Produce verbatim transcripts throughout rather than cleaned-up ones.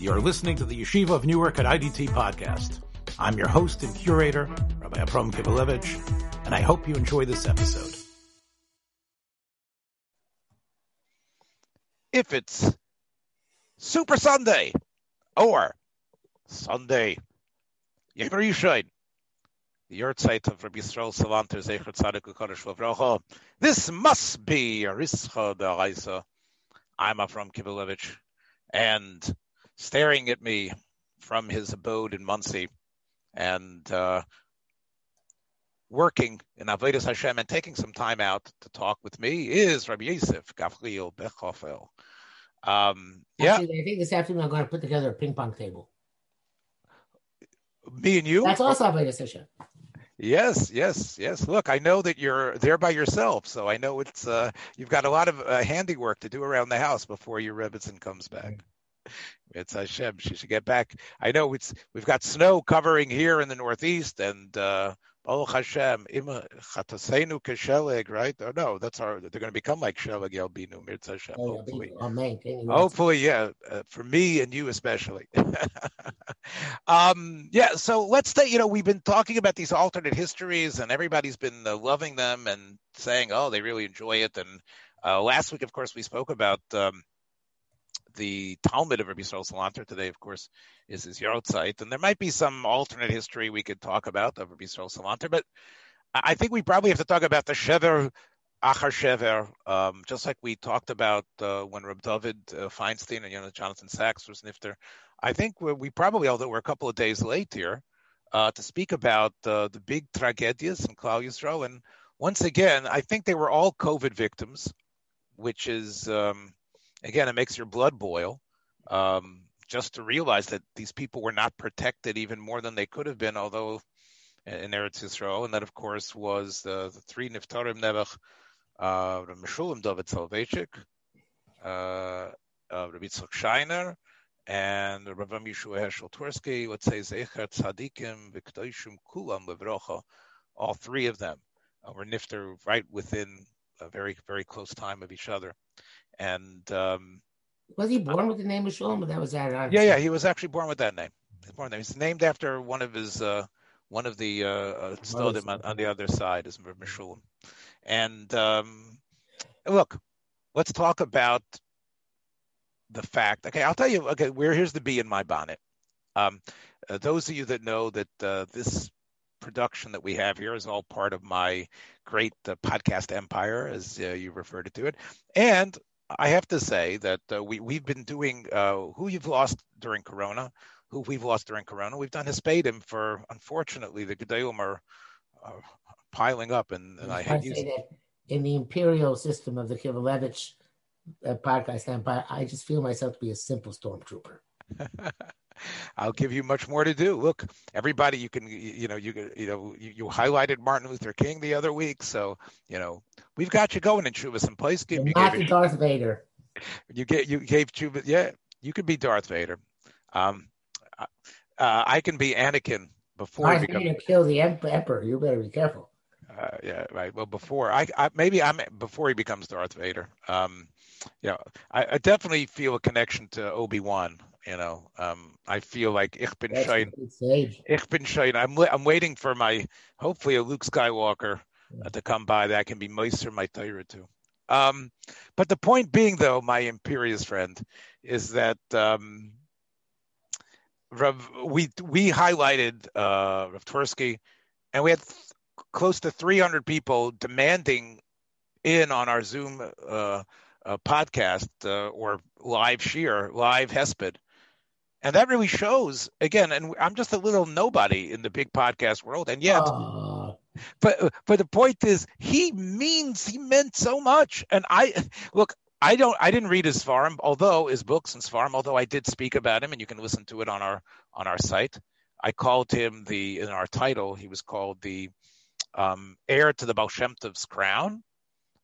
You're listening to the Yeshiva of Newark at I D T Podcast. I'm your host and curator, Rabbi Avram Kivelovich, and I hope you enjoy this episode. If it's Super Sunday or Sunday, Yevri Yishayn, the Yortzeit of Rabbi Yisrael Salanter, Zecher Tzadik HaKadosh V'Avrocho, this must be Rischa D'Araisa. I'm Avram Kivelovich, and staring at me from his abode in Muncie, and uh, working in Avodas Hashem and taking some time out to talk with me is Rabbi Yisef Gavriel Bechovel. Um, yeah, Actually, I think this afternoon I'm going to put together a ping pong table. Me and you? That's also Avodas Hashem. Yes, yes, yes. Look, I know that you're there by yourself, so I know it's uh, you've got a lot of uh, handiwork to do around the house before your Rebbetzin comes back. It's Hashem. She should get back. I know it's we've got snow covering here in the Northeast, and uh, oh Hashem, ima chatasenu kesheleg, right? Oh no, that's our. They're going to become like sheleg yelbinu. It's Hashem. Hopefully, Amen. Hopefully, yeah, uh, for me and you especially. um, yeah. So let's say you know we've been talking about these alternate histories, and everybody's been uh, loving them and saying, oh, they really enjoy it. And uh, last week, of course, we spoke about. Um, The Talmud of Rabbi Yisrael Salanter today, of course, is his Yortzeit, and there might be some alternate history we could talk about of Rabbi Yisrael Salanter, but I think we probably have to talk about the Shever Achar Shever, um, just like we talked about uh, when Rav Dovid uh, Feinstein and you know, Jonathan Sacks was Nifter. I think we, we probably, although we're a couple of days late here, uh, to speak about uh, the big tragedias in Klal Yisrael, and once again, I think they were all COVID victims, which is... Um, Again, it makes your blood boil um, just to realize that these people were not protected even more than they could have been, although in Eretz Yisrael. And that, of course, was the, the three Niftarim Nevech, uh, Rav Meshulam Dovid Soloveitchik, uh, uh, Rabbi Zuck Frankfurter, and Rabbi Yisroel Hershel Twersky, let's say Zecher Tzadikim V'Kedoshim Kulam Levrocha. All three of them uh, were Niftar right within a very, very close time of each other. And um, was he born with the name of Sholem? But that was that. Yeah, yeah, he was actually born with that name. He's born there. He's named after one of his uh, one of the uh, uh, Snodim on, on the other side is Meshulam. And um, look, let's talk about the fact. Okay, I'll tell you. Okay, where here's the bee in my bonnet. Um, uh, those of you that know that uh, this production that we have here is all part of my great uh, podcast empire, as uh, you referred to it, and. I have to say that uh, we, we've been doing uh, who you've lost during Corona, who we've lost during Corona. We've done Hispadim for, unfortunately, the Gedalim are uh, piling up. And, and I, I had used... that in the imperial system of the Kivelovich uh, podcast empire, I just feel myself to be a simple stormtrooper. I'll give you much more to do. Look, everybody, you can, you know, you you know, you, you highlighted Martin Luther King the other week, so you know we've got you going in Chuvas and Place Game. You not the Darth it, Vader. You get you gave Chuvas, yeah. You could be Darth Vader. Um, uh, I can be Anakin before. I'm going to kill the Emperor. You better be careful. Uh, yeah, right. Well, before I, I maybe I'm before he becomes Darth Vader. Um, yeah, I, I definitely feel a connection to Obi-Wan. You know, um, I feel like ich bin Schein. Ich bin Schein. I'm I'm waiting for my hopefully a Luke Skywalker uh, to come by that I can be Meister my Torah too. Um, but the point being, though, my imperious friend, is that um, Rav, we we highlighted uh, Rav Twersky, and we had th- close to three hundred people demanding in on our Zoom uh, uh, podcast uh, or live shear live Hesped. And that really shows, again, and I'm just a little nobody in the big podcast world, and yet, uh. but but the point is, he means, he meant so much. And I, look, I don't, I didn't read his Svarim, although, his books and Svarim, although I did speak about him, and you can listen to it on our on our site. I called him the, in our title, he was called the um, heir to the Baal Shem Tov's crown,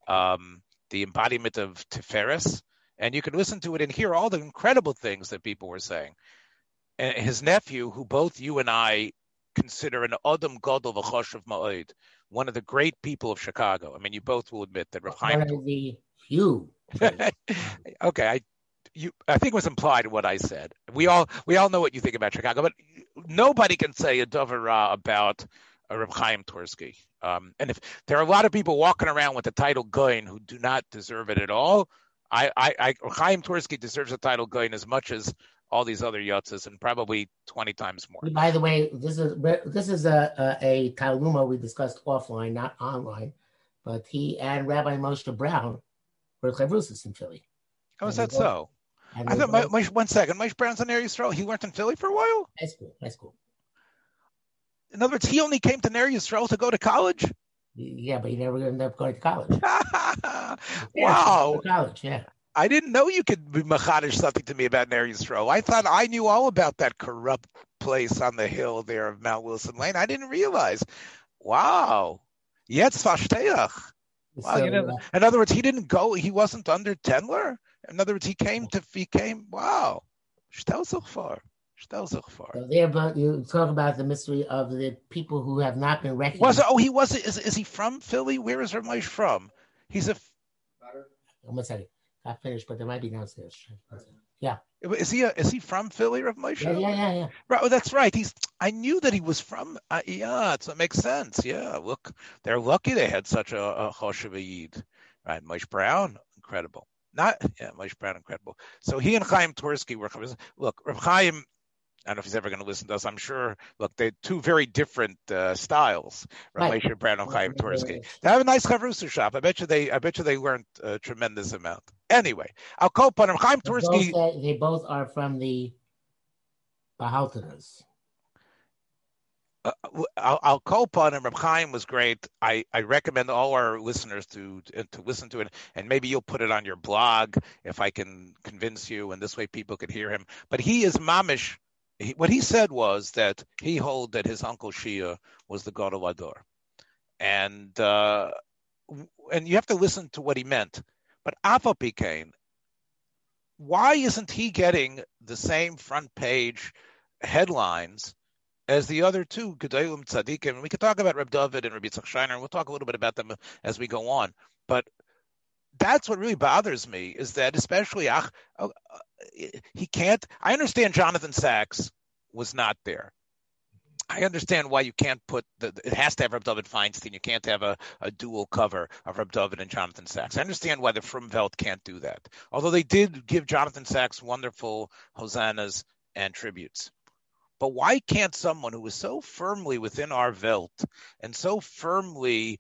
um, the embodiment of Tiferes. And you can listen to it and hear all the incredible things that people were saying. And his nephew, who both you and I consider an Adam Gadol v'choshev ma'od, one of the great people of Chicago. I mean, you both will admit that Rav Chaim... One of the few. Okay, I you, I think it was implied in what I said. We all we all know what you think about Chicago, but nobody can say a dovera about uh, Rav Chaim Twersky. Um, and if there are a lot of people walking around with the title Goyin who do not deserve it at all, I, I, I Rav Chaim Twersky deserves the title Goyin as much as all these other yotzes, and probably twenty times more. By the way, this is this is a a, a Talmuma we discussed offline, not online, but he and Rabbi Moshe Brown were Chavrusis in Philly. How is that both, so? I thought my, my, one second, Moshe Brown's in Ner Yisroel. He worked in Philly for a while. That's cool. That's cool. In other words, he only came to Ner Yisroel to go to college. Yeah, but he never ended up going to college. yeah, wow. To college, yeah. I didn't know you could be machadish something to me about Ner Yisroel. I thought I knew all about that corrupt place on the hill there of Mount Wilson Lane. I didn't realize. Wow. Yetz Fashteach. Wow, so, you know, uh, in other words, he didn't go. He wasn't under Tendler. In other words, he came to. He came. Wow. Shtel Zochfar. Shtel Zochfar. There, but you talk about the mystery of the people who have not been recognized. Was it, oh, he was. Is is he from Philly? Where is Ramesh from? He's a. I'm gonna tell you. I finished, but there might be downstairs. Yeah. Is he a, is he from Philly, Rav Moshe? Yeah, yeah, yeah, yeah. Right. Well, that's right. He's. I knew that he was from. Uh, yeah, so it makes sense. Yeah. Look, they're lucky they had such a Choshev Yid. Right. Moshe Brown, incredible. Not yeah, Moshe Brown, incredible. So he and Chaim Twersky were. Look, Rav Chaim. I don't know if he's ever going to listen to us. I'm sure. Look, they're two very different uh, styles. Rav right. Moshe Brown and Chaim Twersky. They have a nice chavrusa shop. I bet you they. I bet you they learned a tremendous amount. Anyway, I'll call upon Rav Chaim Twersky. Both, uh, they both are from the Bahaltanas. Uh, I'll, I'll call upon him. Rav Chaim was great. I, I recommend all our listeners to to listen to it, and maybe you'll put it on your blog if I can convince you, and this way people could hear him. But he is mamish. He, what he said was that he held that his uncle Shia was the God of Ador, and uh, and you have to listen to what he meant. But Afal Pi Kain, why isn't he getting the same front page headlines as the other two Gedolim Tzadikim? And we could talk about Reb Dovid and Rabbi Yitzchak Scheiner, and we'll talk a little bit about them as we go on. But that's what really bothers me, is that especially ach, uh, he can't. I understand Jonathan Sacks was not there. I understand why you can't put the. It has to have Rav Dovid Feinstein. You can't have a, a dual cover of Rav Dovid and Jonathan Sacks. I understand why the Frumveld can't do that. Although they did give Jonathan Sacks wonderful hosannas and tributes, but why can't someone who is so firmly within our Velt and so firmly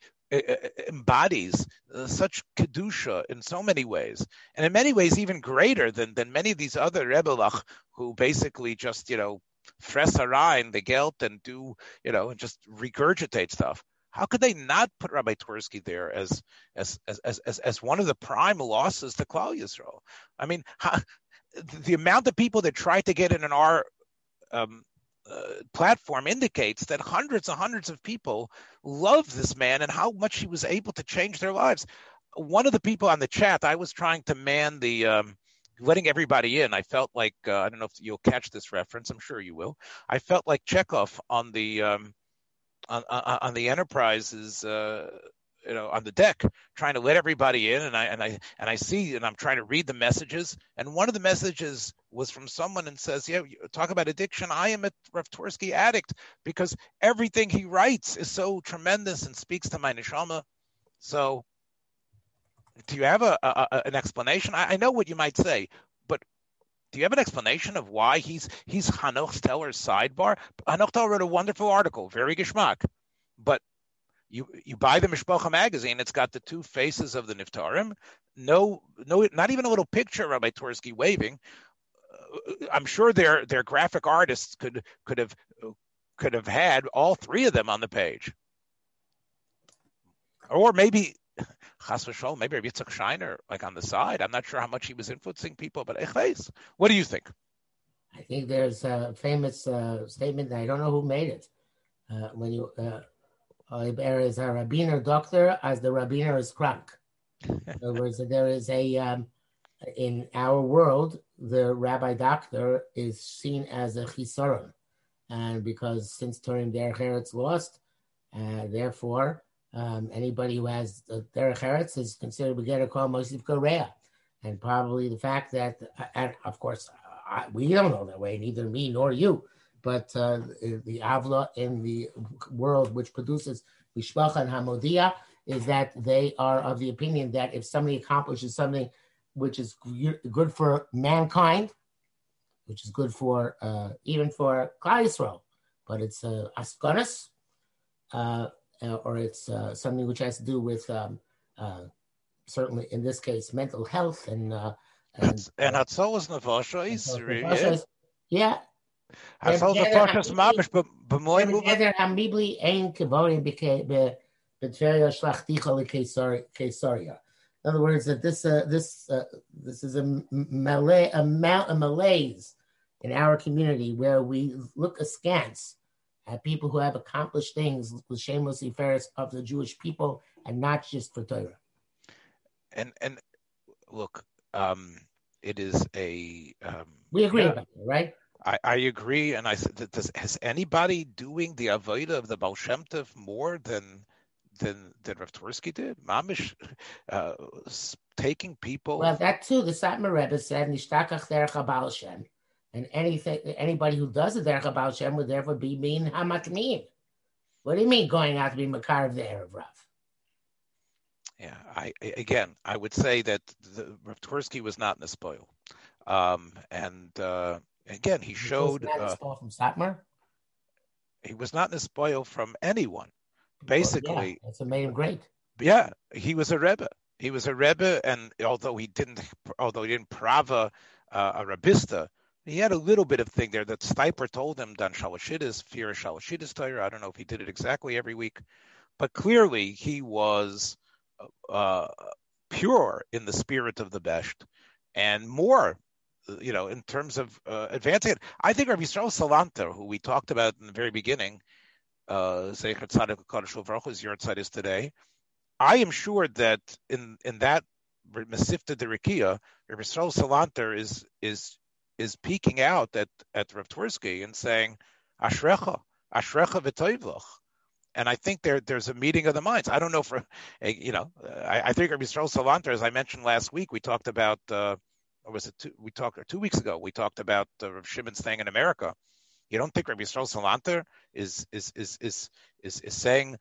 embodies uh, such kedusha in so many ways, and in many ways even greater than than many of these other Rebelach who basically just you know. Fress harain the guilt and do you know and just regurgitate stuff. How could they not put Rabbi Twersky there as as as as as one of the prime losses to Klal Yisrael? I mean, how, the amount of people that tried to get in an R um, uh, platform indicates that hundreds and hundreds of people love this man and how much he was able to change their lives. One of the people on the chat, I was trying to man the. Um, letting everybody in, I felt like, uh, I don't know if you'll catch this reference, I'm sure you will, I felt like Chekhov on the um, on, on, on the Enterprise's, uh, you know, on the deck, trying to let everybody in, and I and I, and I see, and I'm trying to read the messages, and one of the messages was from someone and says, yeah, talk about addiction, I am a Rav Twersky addict, because everything he writes is so tremendous and speaks to my neshama, so... Do you have a, a an explanation? I, I know what you might say, but do you have an explanation of why he's he's Hanoch Teller's sidebar? Hanoch Teller wrote a wonderful article, very geschmack, but you you buy the Mishpacha magazine, it's got the two faces of the Niftarim, no no, not even a little picture of Rabbi Twersky waving. Uh, I'm sure their their graphic artists could could have could have had all three of them on the page, or maybe. Chas v'sholom, maybe Rabbi Yitzchak Scheiner, like on the side. I'm not sure how much he was influencing people, but what do you think? I think there's a famous uh, statement that I don't know who made it. Uh, when you, uh, there is a rabbiner doctor as the rabbiner is krank. In other words, there is a, um, in our world, the rabbi doctor is seen as a chisaron. And because since Turim Derech Eretz lost, uh, therefore, Um, anybody who has the Derech Eretz is considered Begeder Kol Mosif Korea. and probably the fact that, and of course, I, we don't know that way, neither me nor you, but uh, the avla in the world which produces Mishpacha and Hamodia is that they are of the opinion that if somebody accomplishes something which is good for mankind, which is good for uh, even for Klal Yisrael, but it's uh, askanas, uh, or it's uh, something which has to do with um, uh, certainly in this case mental health and uh, and Hatzalas Nefashos is yeah. Hatzalas Nefashos mamish b'moy hamibli ein kiborim b'ke b'tveria shlachticha lekesaria. In other words, that this uh, this uh, this is a malay a, mal- a malaise in our community where we look askance at people who have accomplished things with shameless affairs of the Jewish people and not just for Torah. And and look, um, it is a um, we agree, yeah, about it, right? I, I agree, and I said, does has anybody doing the avodah of the Baal Shem Tov more than? Than, than Rav Twersky did, mamish, uh, taking people. Well, that too, the Satmar Rebbe said, "Nishtakach derech Baal Shem," and anything, anybody who does a derech Baal Shem would therefore be min hamatmin. What do you mean going out to be makar of the erev Rav? Yeah, I again, I would say that the, Rav Twersky was not in a spoil, um, and uh, again, he, he showed. Was not uh, spoil from Satmar. He was not in a spoil from anyone. Basically, yeah, that's what made him great. Yeah, he was a rebbe. He was a rebbe, and although he didn't, although he didn't prava uh, a rabbista, he had a little bit of thing there that Stiper told him. Dan Shalashidis, fear of Shalashidis Torah. I don't know if he did it exactly every week, but clearly he was uh, pure in the spirit of the Besht, and more, you know, in terms of uh, advancing it. I think Rabbi Yisrael Salanter, who we talked about in the very beginning. Uh, Zecher Tzaddik HaKadosh Uvroch, whose yard site is today. I am sure that in in that Masifta Derikia, Rav Yisrael Salanter is is is peeking out at at Rav Twersky and saying Ashrecha, Ashrecha v'Toivlach, and I think there there's a meeting of the minds. I don't know for you know I, I think Rav Yisrael Salanter, as I mentioned last week, we talked about uh, or was it two, we talked or two weeks ago we talked about uh, Rav Shimon's thing in America. You don't think Rabbi Yisrael Salanter is is is is is, is saying,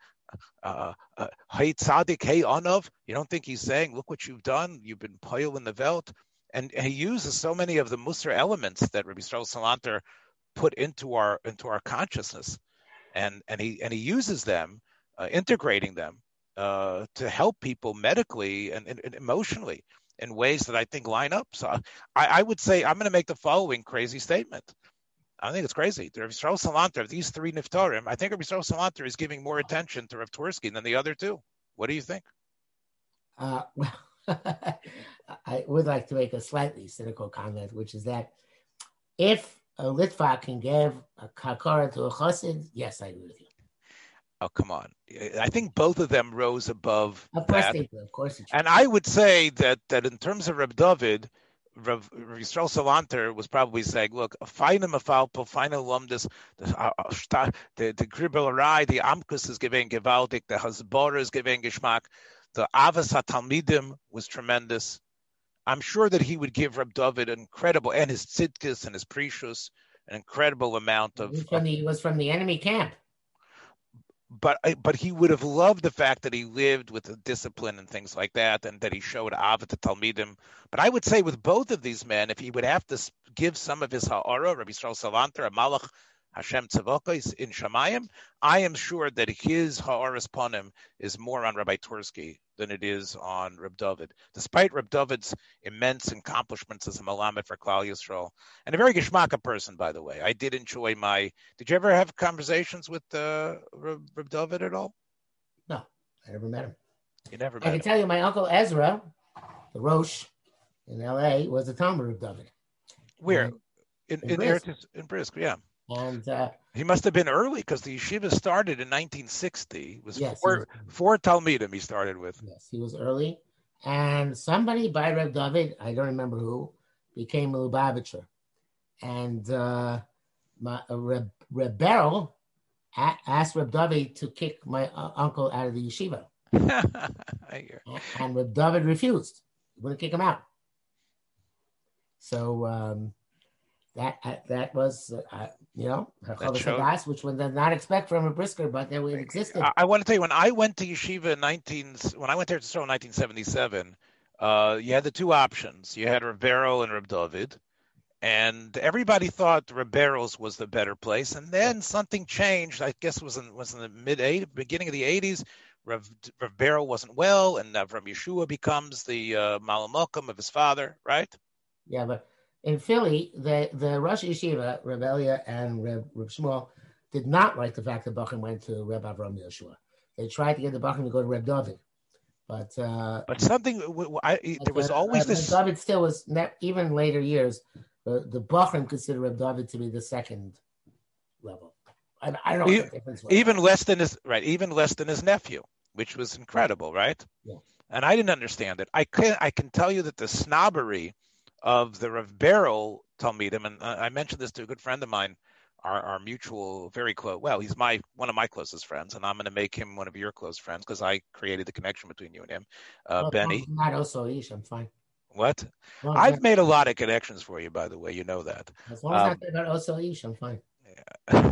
uh, uh, "Hey tzaddik, hey anov." You don't think he's saying, "Look what you've done. You've been poil in the veld," and, and he uses so many of the Musar elements that Rabbi Yisrael Salanter put into our into our consciousness, and and he and he uses them, uh, integrating them uh, to help people medically and, and, and emotionally in ways that I think line up. So I, I would say I'm going to make the following crazy statement. I think it's crazy. Rav Yisrael Salanter, of these three Niftarim, I think Rav Yisrael Salanter is giving more attention to Rav Twersky than the other two. What do you think? Uh, well, I would like to make a slightly cynical comment, which is that if a Litvak can give a kakara to a chassid, yes, I agree with you. Oh, come on. I think both of them rose above of course that. They do. Of course they do. And I would say that, that in terms of Reb Dovid, Rav Yisrael Salanter was probably saying, "Look, a fine and a foul, a fine alum, this the the gribberai, the amkus is giving gewaltig, the hasbara is giving geschmack, the avas hatalmidim was tremendous." I'm sure that he would give Reb Dovid an incredible, and his tzidkus and his precious, an incredible amount of. He was from the, he was from the enemy camp. But but he would have loved the fact that he lived with the discipline and things like that, and that he showed Ava to Talmidim. But I would say with both of these men, if he would have to give some of his ha'ara, Rabbi Yisrael Salanter, Malach Hashem Tzavokos in Shamayim, I am sure that his ha'aras ponim is more on Rabbi Twersky than it is on Reb Dovid, despite Reb Dovid's immense accomplishments as a Malamed for Klal Yisrael, and a very Geshmaka person, by the way. I did enjoy my. Did you ever have conversations with uh, Reb, Reb Dovid at all? No, I never met him. You never met him. I can tell you, my uncle Ezra, the Rosh in L A, was a Talmud Reb Dovid. Where? Um, in, in, in, Brisk. Eritis, in Brisk, yeah. And uh, he must have been early because the yeshiva started in nineteen sixty. It was yes, four, four Talmidim he started with. Yes, he was early. And somebody by Reb Dovid, I don't remember who, became a Lubavitcher. And uh, my, uh, Reb, Reb Beryl a- asked Reb Dovid to kick my uh, uncle out of the yeshiva. I hear. And, and Reb Dovid refused. He wouldn't kick him out. So um, that uh, that was, uh, you know, Chavos, which one does not expect from a Brisker, but that it existed. I, I want to tell you, when I went to Yeshiva in nineteen, when I went there to Yisroel in nineteen seventy-seven, uh, you had the two options. You had Rav Beryl and Rav Dovid. And everybody thought Rav Beryl's was the better place. And then something changed. I guess it was in, was in the mid-eighties, beginning of the eighties. Rav, Rav Beryl wasn't well, and uh, Rav Yeshua becomes the uh, Malamokum of his father, right? Yeah, but in Philly, the, the Rosh Yeshiva, Rav Elia and Rav, Rav Shmuel, did not like the fact that Bachim went to Rav Avram Yeshua. They tried to get the Bachim to go to Rav Dovid. But uh, but something, I, there but, was always uh, this... Rav Dovid still was, even later years... The, the Bachrim consider Rav Dovid to be the second level. I, I don't know even, what the difference was. Even less than his right, even less than his nephew, which was incredible, right? Yeah. And I didn't understand it. I can I can tell you that the snobbery of the Rav Beryl Talmidim, and I mentioned this to a good friend of mine, our, our mutual, very close. Well, he's my one of my closest friends, and I'm going to make him one of your close friends because I created the connection between you and him, uh, well, Benny. I'm not also Ish. I'm fine. What? Well, I've made a lot of connections for you, by the way. You know that. As long as um, I'm not also Ish, I'm fine. Yeah.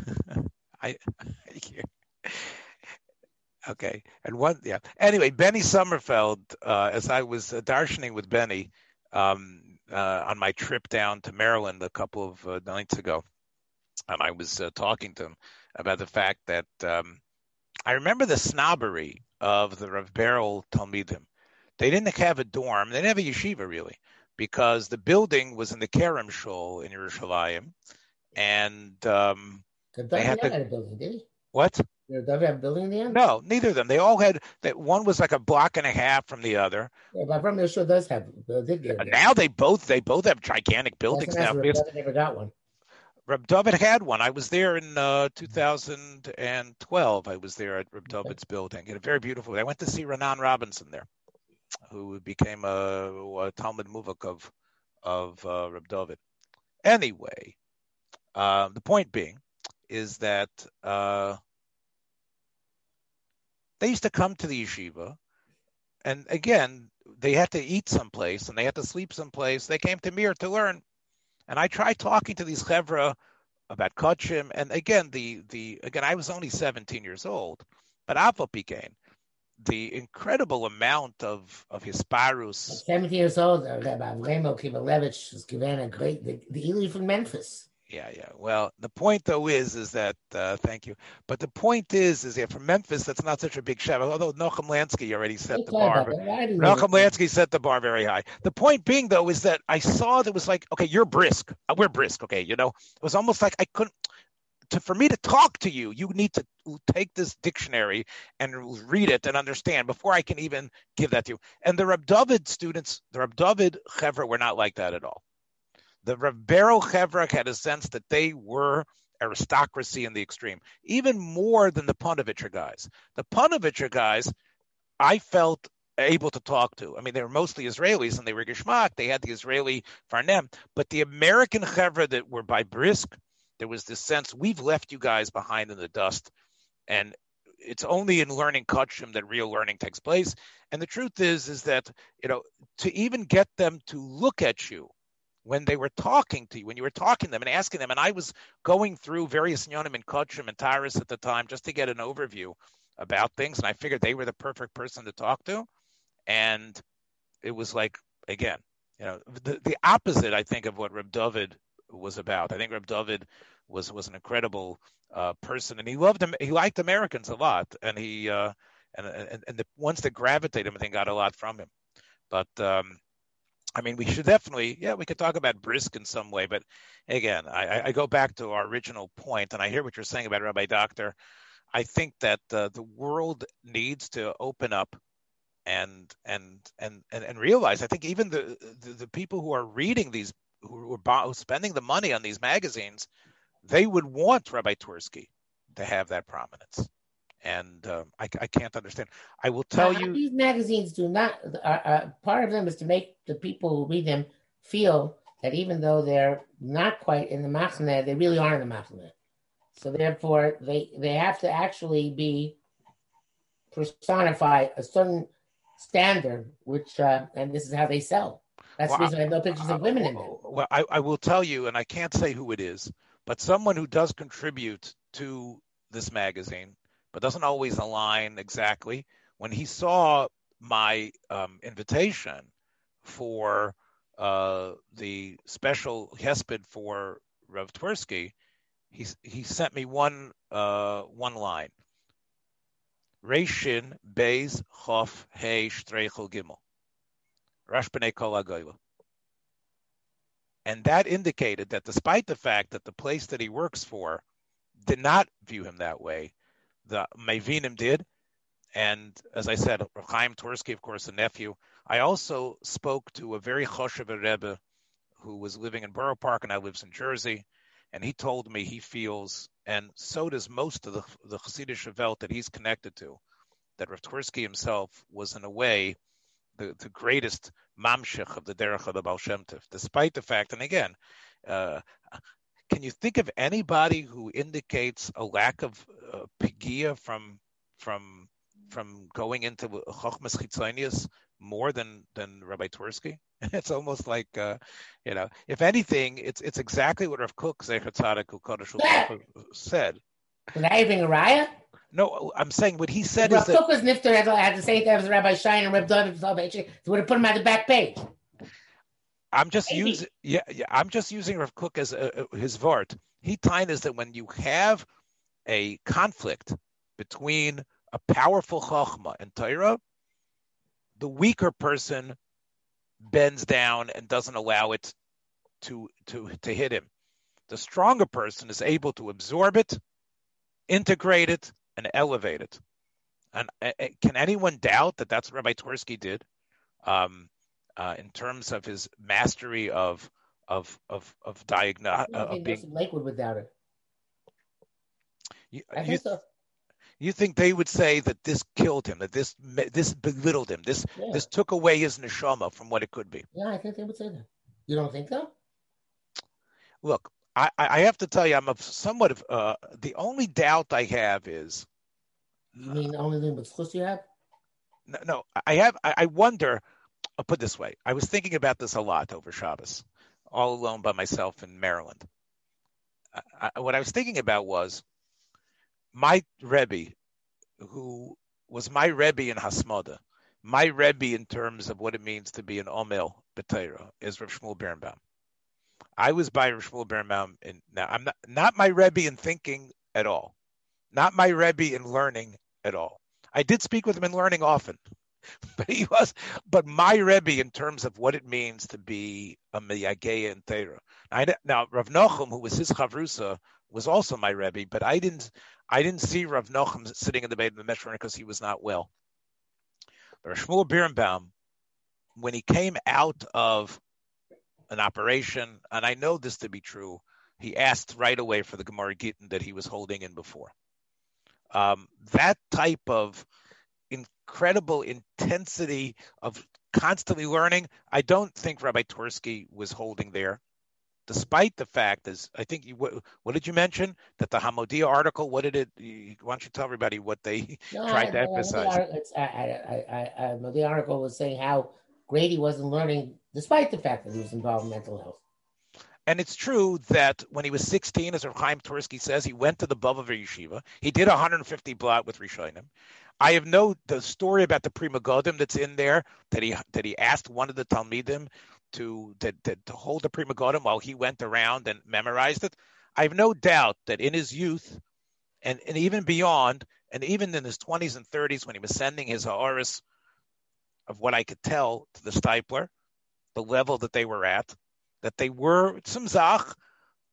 I, I okay. And one, yeah. Anyway, Benny Sommerfeld, uh, as I was uh, darshaning with Benny um, uh, on my trip down to Maryland a couple of uh, nights ago, and I was uh, talking to him about the fact that um, I remember the snobbery of the Rav Beryl Talmidim. They didn't have a dorm. They didn't have a yeshiva, really, because the building was in the Kerem Shul in Yerushalayim. And um, they had, to... had a building, did he? What? Did Dovid have a building in the end? No, neither of them. They all had, that one was like a block and a half from the other. Yeah, but Avram Yeshua does have, did get a now they both, they both have gigantic buildings now. Rav Dovid never got one. Rav Dovid had one. I was there in uh, two thousand twelve. I was there at Rav Dovid's okay. building. It was very beautiful. I went to see Renan Robinson there, who became a, a Talmud Muvok of, of uh, Rav Dovid. Anyway, uh, the point being is that uh, they used to come to the yeshiva, and again, they had to eat someplace, and they had to sleep someplace. They came to Mir to learn, and I tried talking to these chevra about Kodshim, and again, the the again, I was only seventeen years old, but Afal Pikain, the incredible amount of, of Hisparus. At seventy years old, Rabbi Avram Kivelovich was given a great, the, the Eli from Memphis. Yeah, yeah. Well, the point though is, is that, uh, thank you. But the point is, is yeah, from Memphis, that's not such a big shout out, although Nochem Lansky already set the bar. Nochem Lansky set the bar very high. The point being though, is that I saw that was like, okay, you're brisk. We're brisk. Okay. You know, it was almost like I couldn't, To, for me to talk to you, you need to take this dictionary and read it and understand before I can even give that to you. And the Rav Dovid students, the Rav Dovid Chevra were not like that at all. The Rav Beryl Chevra had a sense that they were aristocracy in the extreme, even more than the Ponevitcher guys. The Ponevitcher guys, I felt able to talk to. I mean, they were mostly Israelis and they were Gishmak. They had the Israeli Farnem, but the American Chevra that were by Brisk, there was this sense, we've left you guys behind in the dust, and it's only in learning Kodshim that real learning takes place. And the truth is, is that, you know, to even get them to look at you when they were talking to you, when you were talking to them and asking them, and I was going through various Yonim and Kodshim and Tyrus at the time just to get an overview about things, and I figured they were the perfect person to talk to. And it was like, again, you know, the, the opposite, I think, of what Rav Dovid was about. I think Rav Dovid was was an incredible uh, person, and he loved him. He liked Americans a lot, and he uh, and and, and the ones that gravitated him, I think, got a lot from him. But um, I mean, we should definitely, yeah, we could talk about Brisk in some way. But again, I, I go back to our original point, and I hear what you're saying about Rabbi Doctor. I think that uh, the world needs to open up and and and and, and realize. I think even the, the the people who are reading these, who were spending the money on these magazines, they would want Rabbi Twersky to have that prominence. And uh, I, I can't understand. I will tell now, you... These magazines do not... Uh, uh, part of them is to make the people who read them feel that even though they're not quite in the Machaneh, they really are in the Machaneh. So therefore, they, they have to actually be personify a certain standard, which... Uh, and this is how they sell. That's well, the reason I have no pictures I, of women I, in there. Well, I, I will tell you, and I can't say who it is, but someone who does contribute to this magazine, but doesn't always align exactly, when he saw my um, invitation for uh, the special hesped for Rav Twersky, he he sent me one uh, one line. Reishin Beis Chof Hei Shtreichel Gimel. Rash B'nei Kol HaGoyla. And that indicated that despite the fact that the place that he works for did not view him that way, the Mevinim did. And as I said, Rav Chaim Twersky, of course, a nephew. I also spoke to a very Choshev Rebbe who was living in Borough Park and now lives in Jersey. And he told me he feels, and so does most of the, the Hasidic Velt that he's connected to, that Rav Twersky himself was, in a way, the, the greatest mamshech of the derech of the Baal Shem Tov, despite the fact, and again, uh, can you think of anybody who indicates a lack of uh, pigia from from from going into chochmas chitzonius more than than Rabbi Twersky? It's almost like, uh, you know, if anything, it's it's exactly what Rav Kook, Zecher Tzaddik, who Kodesh Ulach, said. Without even a riot? No, I'm saying what he said Rav is Rav Kook was nifter, I had to say that was Rabbi Scheiner, Rabbi Dovid Soloveitchik, would have put him on the back page. I'm just using, yeah, yeah, I'm just using Rav Kook as a, his vart. He tain is that when you have a conflict between a powerful chochma and Torah, the weaker person bends down and doesn't allow it to to to hit him. The stronger person is able to absorb it, integrate it, and elevate it. And uh, can anyone doubt that that's what Rabbi Twersky did um, uh, in terms of his mastery of of of of diagnosis? Uh, Lakewood would doubt it. You, I think you, so. You think they would say that this killed him, that this this belittled him, this yeah. this took away his neshama from what it could be? Yeah, I think they would say that. You don't think so? Look, I, I have to tell you, I'm of somewhat of uh, the only doubt I have is. You mean the only thing with schus you have? No, no, I have. I, I wonder. I'll put it this way: I was thinking about this a lot over Shabbos, all alone by myself in Maryland. I, I, what I was thinking about was. My Rebbe, who was my Rebbe in Hasmoda, my Rebbe in terms of what it means to be an Omel B'Torah, is Rav Shmuel Birnbaum. I was by Rav Shmuel Birnbaum. In, now, I'm not, not my Rebbe in thinking at all. Not my Rebbe in learning at all. I did speak with him in learning often, but he was, but my Rebbe in terms of what it means to be a Miyageya in Torah. Now, now, Rav Nachum, who was his Chavrusa, was also my Rebbe, but I didn't I didn't see Rav Nachum sitting in the bed of the Meshwariner because he was not well. But Shmuel Birnbaum, when he came out of an operation, and I know this to be true, he asked right away for the Gemara Gittin that he was holding in before. Um, that type of incredible intensity of constantly learning, I don't think Rabbi Twersky was holding there. Despite the fact is, I think you, what, what did you mention that the Hamodia article? What did it? You, why don't you tell everybody what they no, tried I, to I, emphasize? I, I, I, I, I, the article was saying how great he was in learning, despite the fact that he was involved in mental health. And it's true that when he was sixteen, as Rav Chaim Twersky says, he went to the Lubavitcher Yeshiva. He did one hundred fifty blot with Rishonim. I have no the story about the Prima Godim that's in there that he that he asked one of the Talmidim. To, to, to hold the Prima Godim while he went around and memorized it. I have no doubt that in his youth and, and even beyond, and even in his twenties and thirties when he was sending his ha'aris of what I could tell to the stipler, the level that they were at, that they were tzimzach.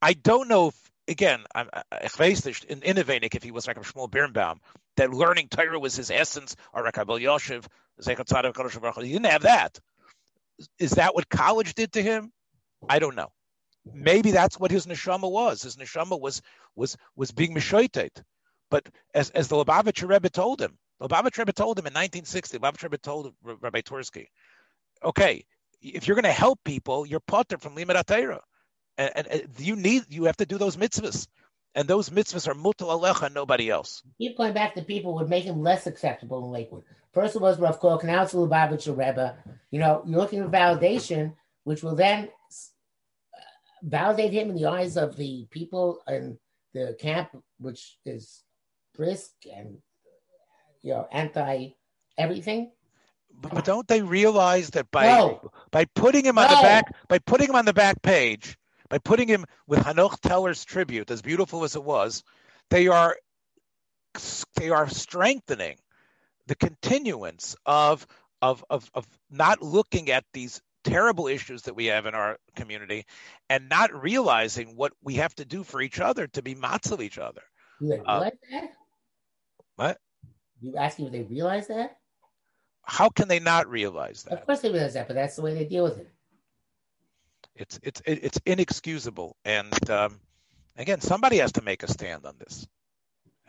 I don't know if, again, I'm in Innovanik, if he was like a Shmuel Birnbaum, that learning Torah was his essence, or a Kabel Yoshev, Zecher Tzaddik, Kodesh Baruch Hu. He didn't have that. Is that what college did to him? I don't know. Maybe that's what his neshama was. His neshama was was was being mishoitet. But as as the Lubavitcher Rebbe told him, Lubavitcher Rebbe told him in nineteen sixty, Lubavitcher Rebbe told Rabbi Twersky, okay, if you're going to help people, you're potter from Limud HaTorah, and, and, and you need you have to do those mitzvahs, and those mitzvahs are mutal alecha and nobody else. Keep going back to people would make him less acceptable in Lakewood. First it was Rav Kook, now it's Lubavitcher Rebbe. You know, you're looking for validation, which will then validate him in the eyes of the people in the camp, which is Brisk and, you know, anti-everything. But, but don't they realize that by no. by putting him on no. the back by putting him on the back page, by putting him with Hanoch Teller's tribute, as beautiful as it was, they are they are strengthening the continuance of of of of not looking at these terrible issues that we have in our community and not realizing what we have to do for each other to be matzav each other. Do they realize uh, that? What? You asking if they realize that? How can they not realize that? Of course they realize that, but that's the way they deal with it. It's it's it's inexcusable, and um, again, somebody has to make a stand on this.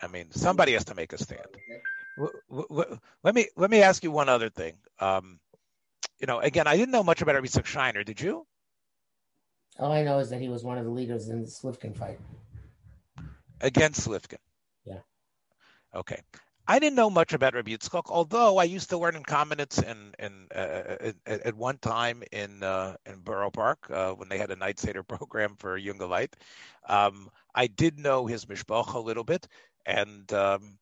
I mean, somebody has to make a stand. W- w- w- let me let me ask you one other thing. Um, you know, again, I didn't know much about Rabbi Zuck Scheiner. Did you? All I know is that he was one of the leaders in the Slivkin fight against Slivkin. Yeah. Okay. I didn't know much about Rabbi Yitzchok, although I used to learn in Kamenetz and, and uh, at, at one time in uh, in Borough Park uh, when they had a night seder program for Yungalite. Um, I did know his Mishpacha a little bit, and um,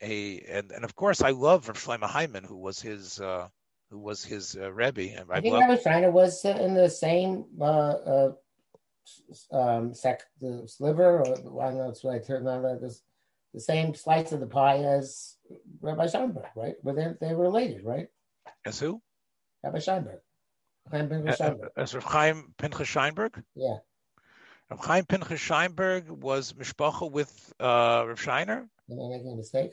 a and, and of course I love Rav Shlomo Hyman, who was his uh, who was his uh, Rebbe. And I, I think Rabbi Scheiner was in the same uh, uh, um, sec- the sliver, or I don't know if I turned on that. This, the same slice of the pie as Rabbi Scheinberg, right? Were they they were related, right? As who? Rabbi Scheinberg. As Rav Chaim Pinchas Scheinberg? Yeah. Rav Chaim Pinchas Scheinberg was mishpacha with uh, Rav Scheiner? Am I making a mistake?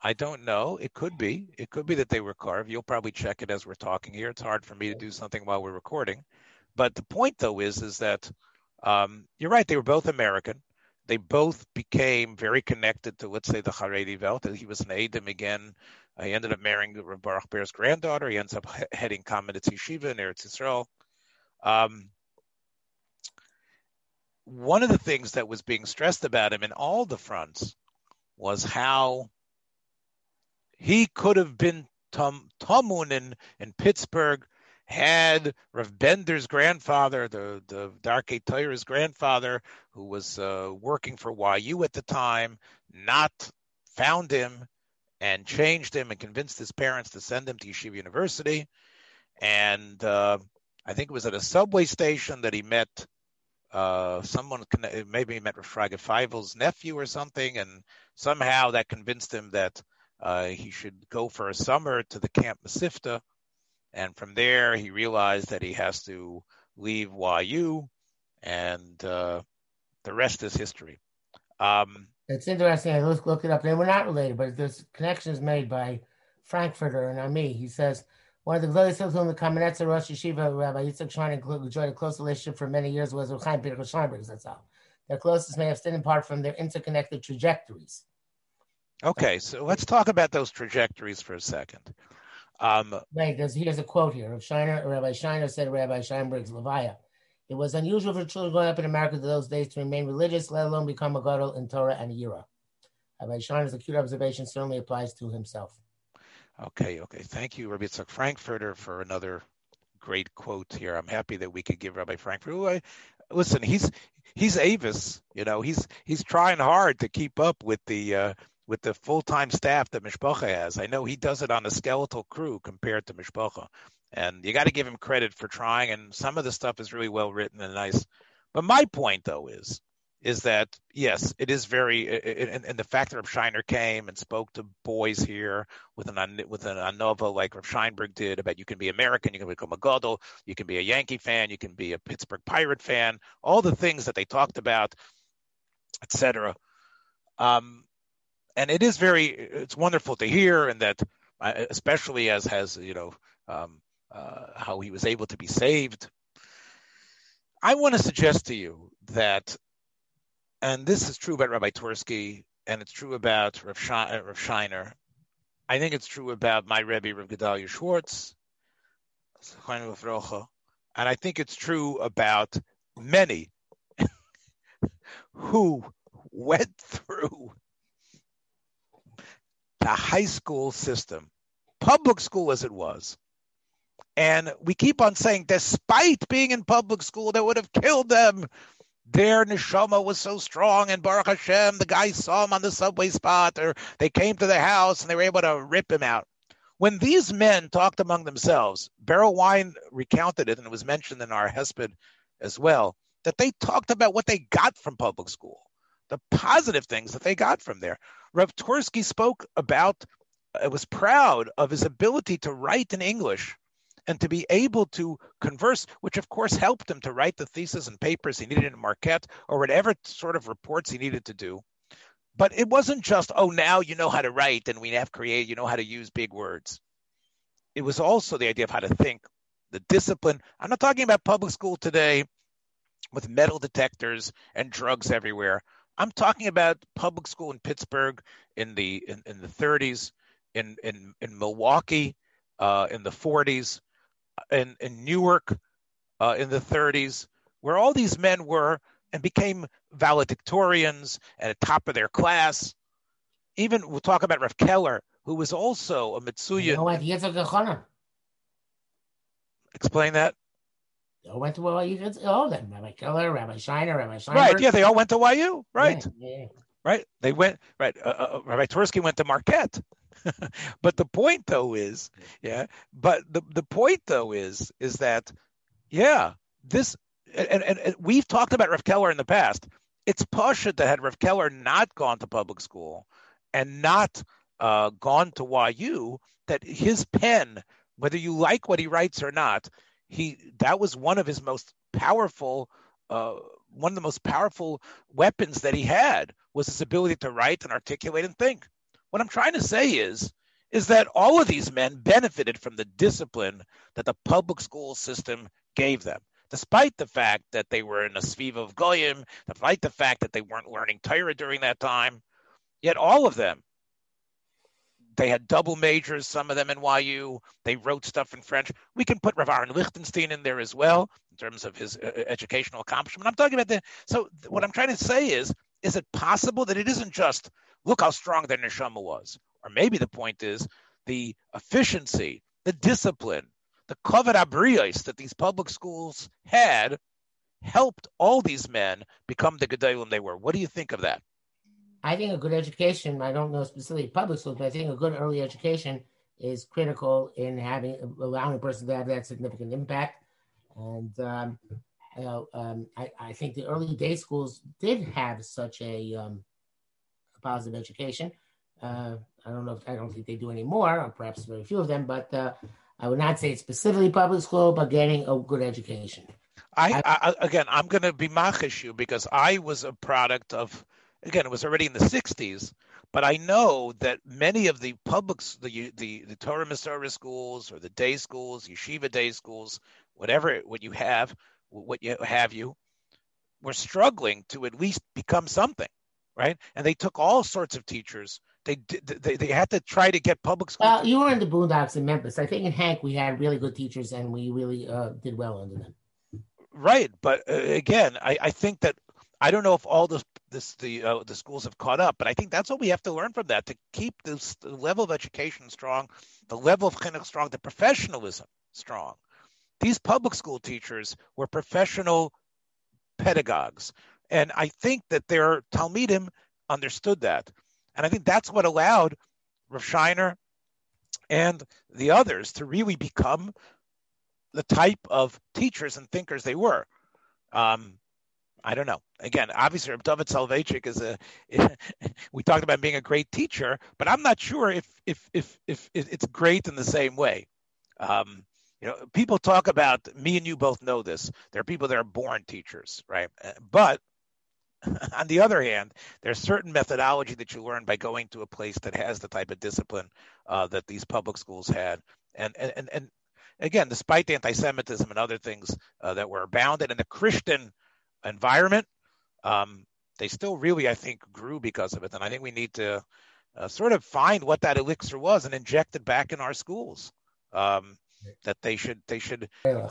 I don't know. It could be. It could be that they were carved. You'll probably check it as we're talking here. It's hard for me to do something while we're recording. But the point, though, is, is that um, you're right. They were both American. They both became very connected to, let's say, the Haredi Welt. He was an Edom again. He ended up marrying Rav Baruch Beer's granddaughter. He ends up he- heading Kamenetz Yeshiva in Eretz Yisrael. Um, one of the things that was being stressed about him in all the fronts was how he could have been tam- Tamun in, in Pittsburgh had Rav Bender's grandfather, the, the Darkei Torah's grandfather, who was uh, working for Y U at the time, not found him and changed him and convinced his parents to send him to Yeshiva University. And uh, I think it was at a subway station that he met uh, someone, maybe he met Rav Shraga Feivel's nephew or something, and somehow that convinced him that uh, he should go for a summer to the Camp Masifta. And from there, he realized that he has to leave Y U, and uh, the rest is history. Um, it's interesting. I look, look it up. They were not related, but there's connections made by Frankfurter and Ami. He says, one of the greatest of whom the Kamenetz Rosh Yeshiva, Rabbi Yitzchak Scheiner, enjoyed a close relationship for many years was Rav Chaim Pinchas Scheinberg. That's all. Their closest may have stood in part from their interconnected trajectories. Okay, so let's talk about those trajectories for a second. Um, right, there's, here's a quote here. Rav Scheiner, Rabbi Scheiner said Rabbi Scheinberg's Levaya. It was unusual for children growing up in America in those days to remain religious, let alone become a gadol in Torah and Yira. Rabbi Scheiner's acute observation certainly applies to himself. Okay, okay. Thank you, Rabbi Zuck Frankfurter, for another great quote here. I'm happy that we could give Rabbi Frankfurter. Ooh, I, listen, he's he's Avis. You know, he's he's trying hard to keep up with the. Uh, with the full-time staff that Mishpacha has. I know he does it on a skeletal crew compared to Mishpacha. And you got to give him credit for trying, and some of the stuff is really well-written and nice. But my point, though, is is that, yes, it is very, it, and, and the fact that Rav Scheiner came and spoke to boys here with an with an anova like Rav Scheinberg did about you can be American, you can become a gadol, you can be a Yankee fan, you can be a Pittsburgh Pirate fan, all the things that they talked about, et cetera. Um, And it is very, it's wonderful to hear, and that, especially as has, you know, um, uh, how he was able to be saved. I want to suggest to you that, and this is true about Rabbi Twersky, and it's true about Rav Scheiner. I think it's true about my Rebbe, Rav Gedalia Schwartz, and I think it's true about many who went through the high school system, public school as it was, And we keep on saying, despite being in public school, that would have killed them. Their neshama was so strong, and Baruch Hashem, the guy saw him on the subway spot, or they came to the house and they were able to rip him out. When these men talked among themselves, Beryl Wine recounted it, and it was mentioned in our Hesped as well, that they talked about what they got from public school, the positive things that they got from there. Rav Twersky spoke about, uh, was proud of his ability to write in English and to be able to converse, which of course helped him to write the thesis and papers he needed in Marquette or whatever sort of reports he needed to do. But it wasn't just, oh, now you know how to write and we have created, you know how to use big words. It was also the idea of how to think, the discipline. I'm not talking about public school today with metal detectors and drugs everywhere. I'm talking about public school in Pittsburgh in the in, in the thirties, in in, in Milwaukee uh, in the forties, in, in Newark uh, in the thirties, where all these men were and became valedictorians and at the top of their class. Even we'll talk about Rav Keller, who was also a Mitsuya. He went to Yeshiva. Explain that. They all went to Y U. All of them, Rabbi Keller, Rabbi Scheiner, Rabbi Scheinberg. Right, yeah, they all went to Y U, right. Yeah, yeah. Right, they went, right, uh, uh, Rabbi Twersky went to Marquette. But the point, though, is, yeah, but the, the point, though, is, is that, yeah, this, And, and, and we've talked about Rav Keller in the past. It's pashut that had Rav Keller not gone to public school and not uh, gone to Y U, that his pen, whether you like what he writes or not, he that was one of his most powerful, uh, one of the most powerful weapons that he had was his ability to write and articulate and think. What I'm trying to say is, is that all of these men benefited from the discipline that the public school system gave them, despite the fact that they were in a sviva of goyim, despite the fact that they weren't learning Torah during that time. Yet all of them, they had double majors, some of them in Y U. They wrote stuff in French. We can put Rav Aaron Lichtenstein in there as well in terms of his uh, educational accomplishment. I'm talking about the. So th- what I'm trying to say is, is it possible that it isn't just, look how strong their neshama was? Or maybe the point is the efficiency, the discipline, the kavod habriyos that these public schools had helped all these men become the gedolim they were. What do you think of that? I think a good education, I don't know specifically public schools, but I think a good early education is critical in having allowing a person to have that significant impact. And um, you know, um, I, I think the early day schools did have such a, um, a positive education. Uh, I don't know if I don't think they do anymore, or perhaps very few of them, but. Uh, I would not say specifically public school, but getting a good education. I, I again, I'm going to be machish you because I was a product of, again, it was already in the sixties, but I know that many of the public, the the, the Torah Masorah schools or the day schools, yeshiva day schools, whatever what you have, what you have you, were struggling to at least become something, right? And they took all sorts of teachers. They, they they had to try to get public school. Well, you were in the boondocks in Memphis. I think in Hank we had really good teachers and we really uh, did well under them. Right, but uh, again, I, I think that I don't know if all the this the uh, the schools have caught up, but I think that's what we have to learn from that to keep this the level of education strong, the level of chinuch strong, the professionalism strong. These public school teachers were professional pedagogues, and I think that their talmidim understood that. And I think that's what allowed Rav Scheiner and the others to really become the type of teachers and thinkers they were. Um, I don't know. Again, obviously, Rav Dovid Soloveitchik is a. We talked about being a great teacher, but I'm not sure if if if if it's great in the same way. Um, you know, people talk about me and you both know this. There are people that are born teachers, right? But on the other hand, there's certain methodology that you learn by going to a place that has the type of discipline uh, that these public schools had. And and and again, despite the anti-Semitism and other things uh, that were abounded in the Christian environment, um, they still really, I think, grew because of it. And I think we need to uh, sort of find what that elixir was and inject it back in our schools. Um, that they should they should. Yeah.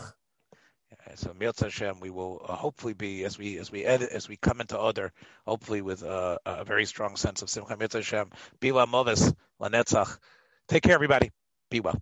So, Mirz Hashem, we will uh, hopefully be as we as we edit, as we come into order, hopefully with uh, a very strong sense of Simcha. Mirz Hashem, Biwa Moves, Lanetzach. Take care, everybody. Be well.